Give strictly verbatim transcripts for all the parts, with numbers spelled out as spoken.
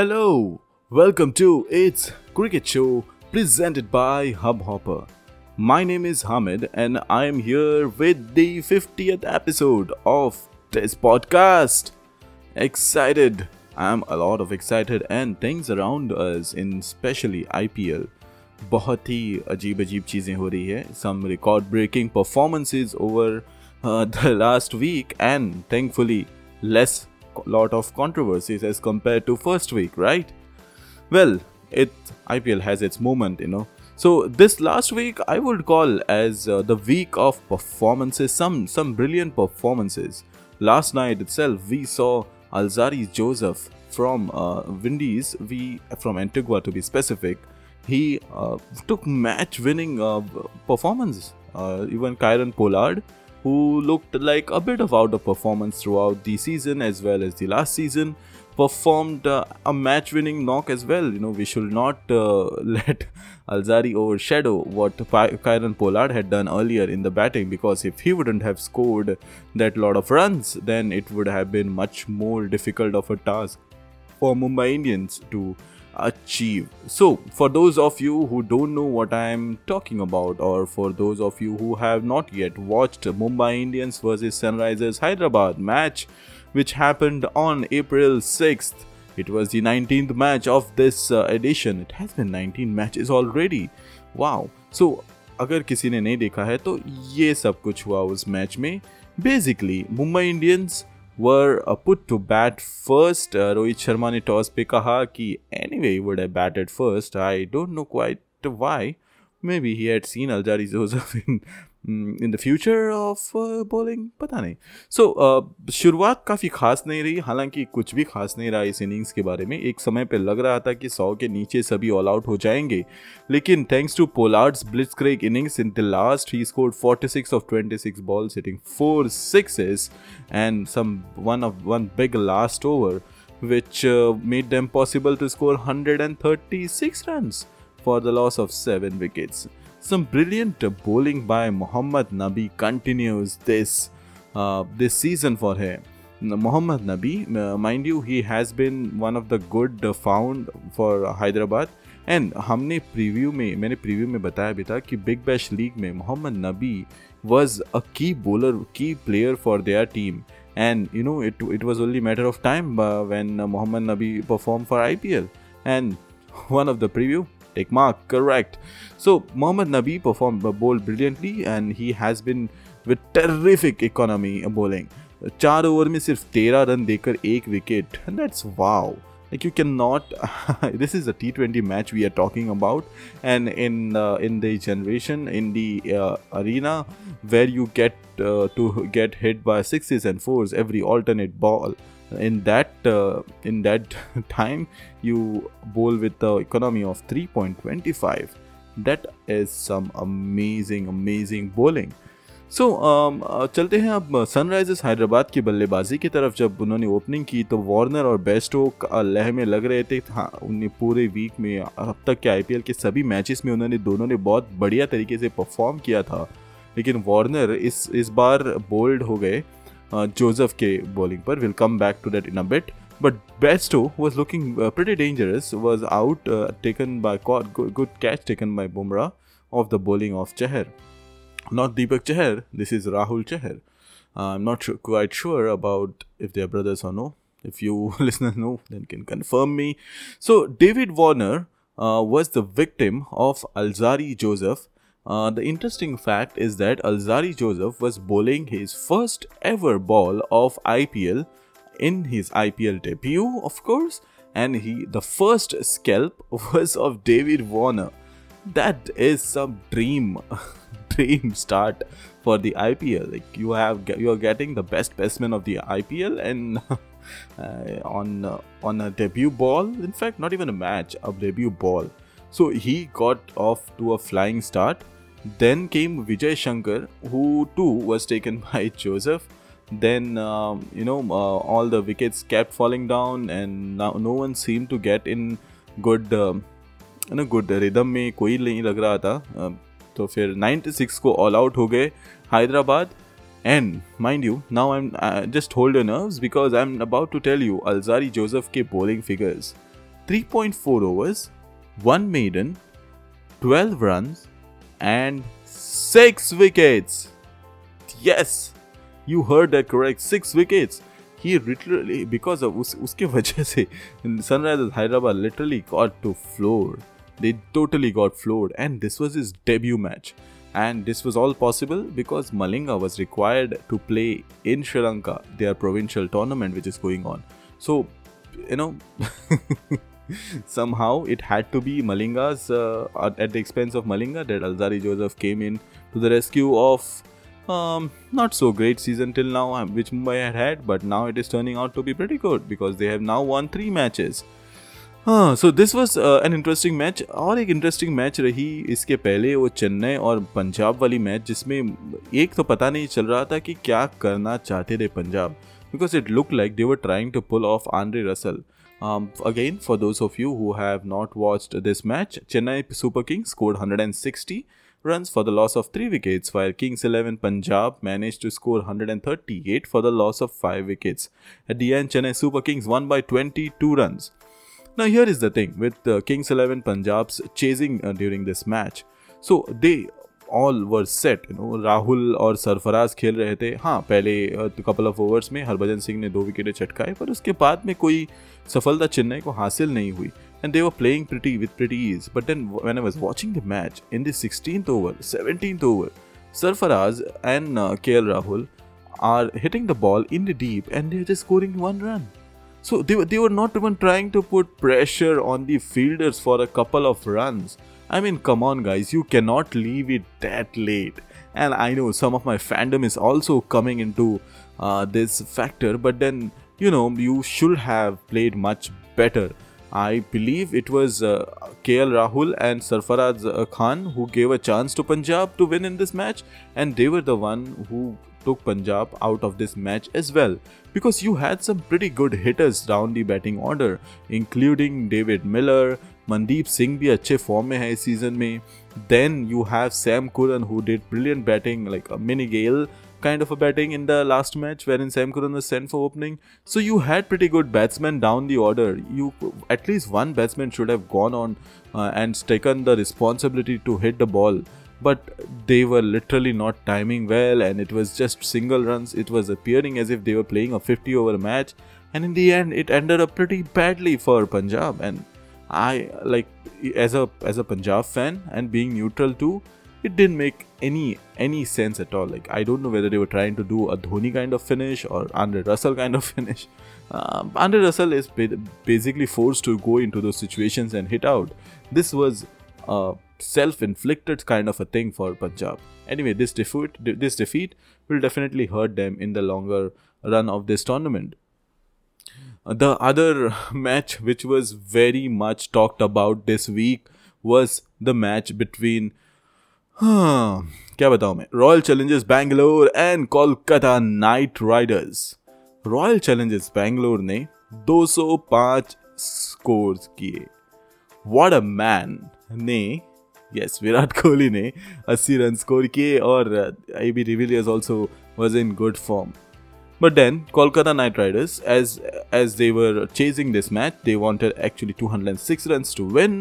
Hello, welcome to It's Cricket Show presented by Hubhopper. My name is Hamid and I am here with the fiftieth episode of this podcast. Excited, I am a lot of excited and things around us in especially I P L. बहुत ही अजीब अजीब चीज़ें हो रही है. Some record breaking performances over uh, the last week and thankfully less lot of controversies as compared to first week, right? Well, it I P L has its moment, you know. So this last week I would call as uh, the week of performances, some some brilliant performances. Last night itself we saw Alzarri Joseph from uh, Windies, we from Antigua to be specific. He uh, took match-winning uh, performance. Uh, even Kyron Pollard, who looked like a bit of out of performance throughout the season as well as the last season, performed uh, a match-winning knock as well. You know, we should not uh, let Alzarri overshadow what Pi- Kyron Pollard had done earlier in the batting, because if he wouldn't have scored that lot of runs, then it would have been much more difficult of a task for Mumbai Indians to achieve. So for those of you who don't know what I am talking about, or for those of you who have not yet watched Mumbai Indians versus Sunrisers Hyderabad match, which happened on April sixth, it was the nineteenth match of this uh, edition. It has been nineteen matches already. Wow. So अगर किसी ने नहीं देखा है तो ये सब कुछ हुआ उस मैच में. Basically Mumbai Indians were uh, put to bat first. Uh, Rohit Sharma ने टॉस पे कहा कि anyway he would have batted first. I don't know quite why. Maybe he had seen Alzarri Joseph in, in the future of uh, bowling, पता नहीं. So uh, शुरुआत काफ़ी खास नहीं रही, हालांकि कुछ भी खास नहीं रहा इस इनिंग्स के बारे में. एक समय पे लग रहा था कि सौ के नीचे सभी ऑल आउट हो जाएंगे, लेकिन thanks to Pollard's blitzkrieg innings in the last, he scored forty-six of twenty-six balls, hitting four sixes and some one of one big last over, which uh, made them possible to score one hundred thirty-six runs for the loss of seven wickets. Some brilliant bowling by Mohammad Nabi continues this uh, this season for him. Mohammad Nabi, uh, mind you, he has been one of the good uh, found for Hyderabad. And हमने preview में मैंने preview में बताया भी था कि big bash league में मोहम्मद नबी was a key bowler, key player for their team. And you know, it it was only matter of time uh, when uh, Mohammad Nabi performed for I P L. And one of the preview. Take mark, correct. So Mohammad Nabi performed the bowl brilliantly and he has been with terrific economy bowling. चार over में सिर्फ तेरह run देकर एक wicket. That's wow. Like you cannot. This is a T twenty match we are talking about, and in uh, in the generation, in the uh, arena where you get uh, to get hit by sixes and fours every alternate ball. In that uh, in that time, you bowl with the economy of three point two five. That is some amazing, amazing bowling. So um, uh, चलते हैं अब Sunrisers Hyderabad की बल्लेबाजी की तरफ. जब उन्होंने opening की तो वार्नर और बेस्टोक लहर में लग रहे थे. हाँ, उन्हें पूरे वीक में अब तक के आईपीएल के सभी मैचेस में उन्होंने दोनों ने बहुत बढ़िया तरीके से परफॉर्म किया था, लेकिन वार्नर इस इस बार बोल्ड हो गए जोसेफ के बॉलिंग पर. Will come back to that in a bit. But Bairstow was looking pretty dangerous, was out taken by good catch taken by Bumrah off the bowling of Chahar. Not Deepak Chahar, this is Rahul Chahar. Uh, I'm not sure, quite sure about if they are brothers or no. If you listeners know, then can confirm me. So David Warner uh, was the victim of Alzarri Joseph. Uh, the interesting fact is that Alzarri Joseph was bowling his first ever ball of I P L in his I P L debut, of course. And he the first scalp was of David Warner. That is some dream. Dream start for the I P L. Like you have, you are getting the best batsman of the I P L, and uh, on uh, on a debut ball. In fact, not even a match, a debut ball. So he got off to a flying start. Then came Vijay Shankar, who too was taken by Joseph. Then um, you know uh, all the wickets kept falling down, and now no one seemed to get in good, uh, you know, good rhythm. में कोई नहीं लग रहा था. तो फिर ninety-six को all out हो गए Hyderabad. And mind you now I am just hold your nerves because I am about to tell you Alzarri Joseph के bowling figures. three point four overs, one maiden, twelve runs and six wickets. Yes, you heard that correct, six wickets. He literally, because of us, uske wajah se, Sunrisers Hyderabad literally got to floor. They totally got floored, and this was his debut match. And this was all possible because Malinga was required to play in Sri Lanka, their provincial tournament which is going on. So, you know, somehow it had to be Malinga's, uh, at the expense of Malinga, that Alzarri Joseph came in to the rescue of um, not so great season till now, which Mumbai had had, but now it is turning out to be pretty good because they have now won three matches. हाँ so this was an interesting match. और एक interesting match रही इसके पहले, वो चेन्नई और पंजाब वाली match, जिसमें एक तो पता नहीं चल रहा था कि क्या करना चाहते थे Punjab, because it look like they were trying to pull off Andre Russell. Again for those of you who have not watched this match, Chennai Super Kings scored one hundred sixty runs for the loss of three wickets, while Kings eleven Punjab managed to score one hundred thirty-eight for the loss of five wickets. At the end, Chennai Super Kings won by twenty-two runs. Now here is the thing with uh, Kings eleven Punjab's chasing uh, during this match. So they all were set, you know, Rahul और सरफराज खेल रहे थे. हाँ पहले couple of overs में हरभजन सिंह ने दो विकेटें चटकाए, पर उसके बाद में कोई सफलता चेन्नई को हासिल नहीं हुई. And they were playing pretty with pretty ease. But then when I was watching the match in the sixteenth over, seventeenth over, Sarfaraz and uh, K L Rahul are hitting the ball in the deep and they're just scoring one run. So they were, they were not even trying to put pressure on the fielders for a couple of runs. I mean, come on guys, you cannot leave it that late. And I know some of my fandom is also coming into uh, this factor, but then, you know, you should have played much better. I believe it was uh, K L Rahul and Sarfaraz Khan who gave a chance to Punjab to win in this match, and they were the one who took Punjab out of this match as well, because you had some pretty good hitters down the batting order, including David Miller, Mandeep Singh bhi अच्छे form में है इस season में. Then you have Sam Curran who did brilliant batting, like a mini Gale kind of a batting in the last match wherein Sam Curran was sent for opening. So you had pretty good batsmen down the order. You, at least one batsman should have gone on uh, and taken the responsibility to hit the ball. But they were literally not timing well, and it was just single runs. It was appearing as if they were playing a fifty over match, and in the end it ended up pretty badly for Punjab. And I, like, as a as a Punjab fan and being neutral too, it didn't make any any sense at all. Like, I don't know whether they were trying to do a Dhoni kind of finish or Andre Russell kind of finish. Uh, Andre Russell is basically forced to go into those situations and hit out. This was uh self-inflicted kind of a thing for Punjab. Anyway, this defeat, this defeat will definitely hurt them in the longer run of this tournament. The other match which was very much talked about this week was the match between huh, kya batau main, Royal Challengers Bangalore and Kolkata Knight Riders. Royal Challengers Bangalore ne two hundred five scores kiye. What a man ne. Yes, Virat Kohli ne eighty runs score kiye aur A B de Villiers also was in good form. But then Kolkata Knight Riders, as as they were chasing this match, they wanted actually two hundred six runs to win,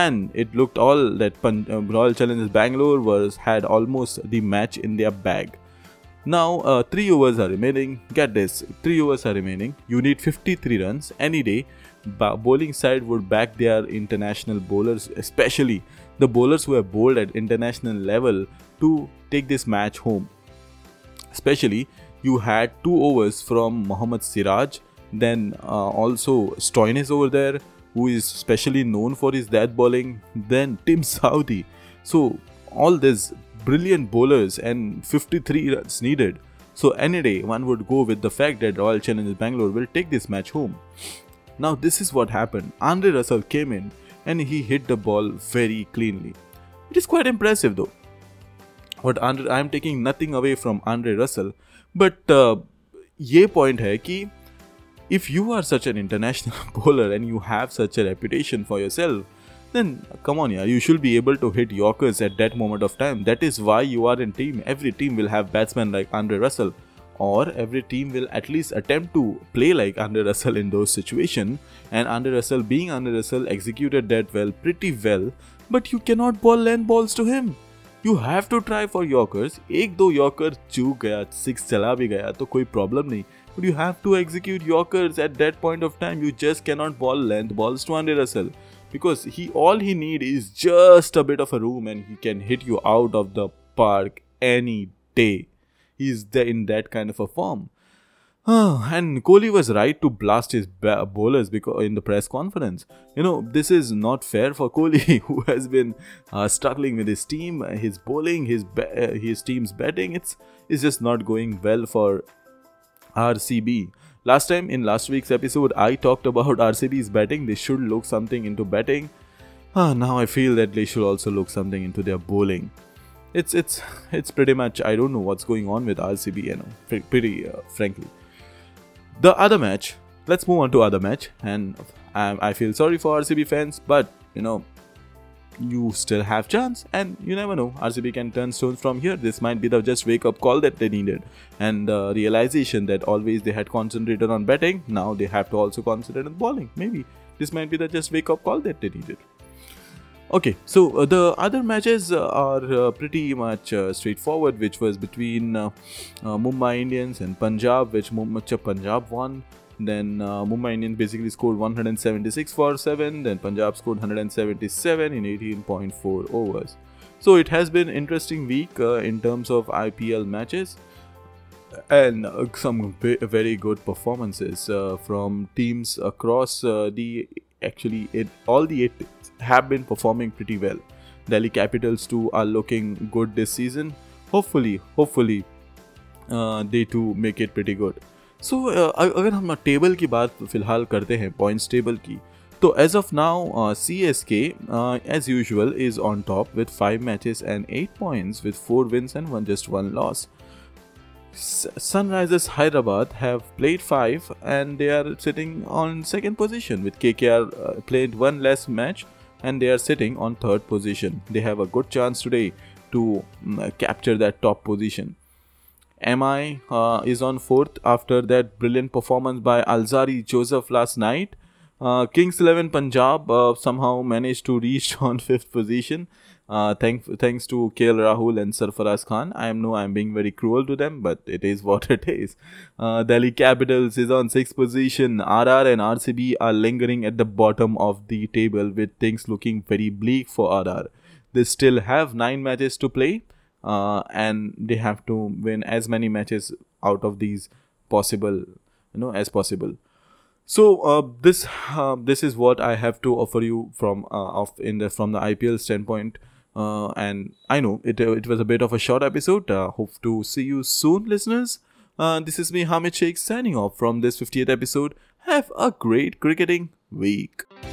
and it looked all that Pan- uh, Royal Challengers Bangalore was had almost the match in their bag. Now uh, three overs are remaining. Get this, three overs are remaining. You need fifty-three runs any day. Ba- bowling side would back their international bowlers, especially the bowlers who have bowled at international level, to take this match home. Especially, you had two overs from Mohammed Siraj, then uh, also Stoinis over there, who is specially known for his death bowling, then Tim Southee. So all these brilliant bowlers and fifty-three runs needed. So any day one would go with the fact that Royal Challengers Bangalore will take this match home. Now this is what happened. Andre Russell came in and he hit the ball very cleanly. It is quite impressive though. But Andre, I am taking nothing away from Andre Russell. But uh, ये point है कि if you are such an international bowler and you have such a reputation for yourself, then come on yeah, you should be able to hit yorkers at that moment of time. That is why you are in team. Every team will have batsmen like Andre Russell. or every team will at least attempt to play like Andre Russell in those situations, and Andre Russell being Andre Russell executed that well, pretty well, but you cannot ball land balls to him. You have to try for Yorkers. एक दो Yorker चूक गया, six चला भी गया तो कोई problem नहीं, but you have to execute Yorkers at that point of time. You just cannot ball length balls to Andre Russell, because he all he need is just a bit of a room and he can hit you out of the park any day. He is there in that kind of a form. And Kohli was right to blast his bowlers because in the press conference. You know, this is not fair for Kohli, who has been uh, struggling with his team, his bowling, his ba- his team's batting. It's it's just not going well for R C B. Last time in last week's episode, I talked about R C B's batting. They should look something into batting. Uh, now I feel that they should also look something into their bowling. It's it's it's pretty much, I don't know what's going on with R C B, you know, pretty uh, frankly. The other match, let's move on to other match, and um, I feel sorry for R C B fans, but you know, you still have chance, and you never know, R C B can turn stones from here. This might be the just wake up call that they needed, and the realization that always they had concentrated on batting, now they have to also concentrate on bowling. Maybe this might be the just wake up call that they needed. Okay, so uh, the other matches uh, are uh, pretty much uh, straightforward, which was between uh, uh, Mumbai Indians and Punjab, which Mumbai Punjab won. Then uh, Mumbai Indians basically scored one hundred seventy-six for seven, then Punjab scored one hundred seventy-seven in eighteen point four overs. So it has been an interesting week uh, in terms of I P L matches, and uh, some b- very good performances uh, from teams across uh, the actually it all the eight have been performing pretty well. Delhi Capitals too are looking good this season. Hopefully, hopefully uh, they too make it pretty good. So uh, अगर हम table की बात फिलहाल करते हैं, points table की, तो as of now C S K as usual is on top with five matches and eight points with four wins and one just one loss. Sunrisers Hyderabad have played five and they are sitting on second position with K K R uh, played one less match and they are sitting on third position. They have a good chance today to um, capture that top position. M I uh, is on fourth after that brilliant performance by Alzarri Joseph last night. Uh, Kings eleven Punjab uh, somehow managed to reach on fifth position. Uh, thank, thanks to K L Rahul and Sarfaraz Khan. I know I'm being very cruel to them, but it is what it is. Uh, Delhi Capitals is on sixth position. R R and R C B are lingering at the bottom of the table with things looking very bleak for R R. They still have nine matches to play uh, and they have to win as many matches out of these possible, you know, as possible. So uh, this uh, this is what I have to offer you from uh, of in the from the I P L standpoint. Uh, and I know it it was a bit of a short episode. Uh, hope to see you soon, listeners. Uh, this is me, Hamid Sheikh, signing off from this fiftieth episode. Have a great cricketing week.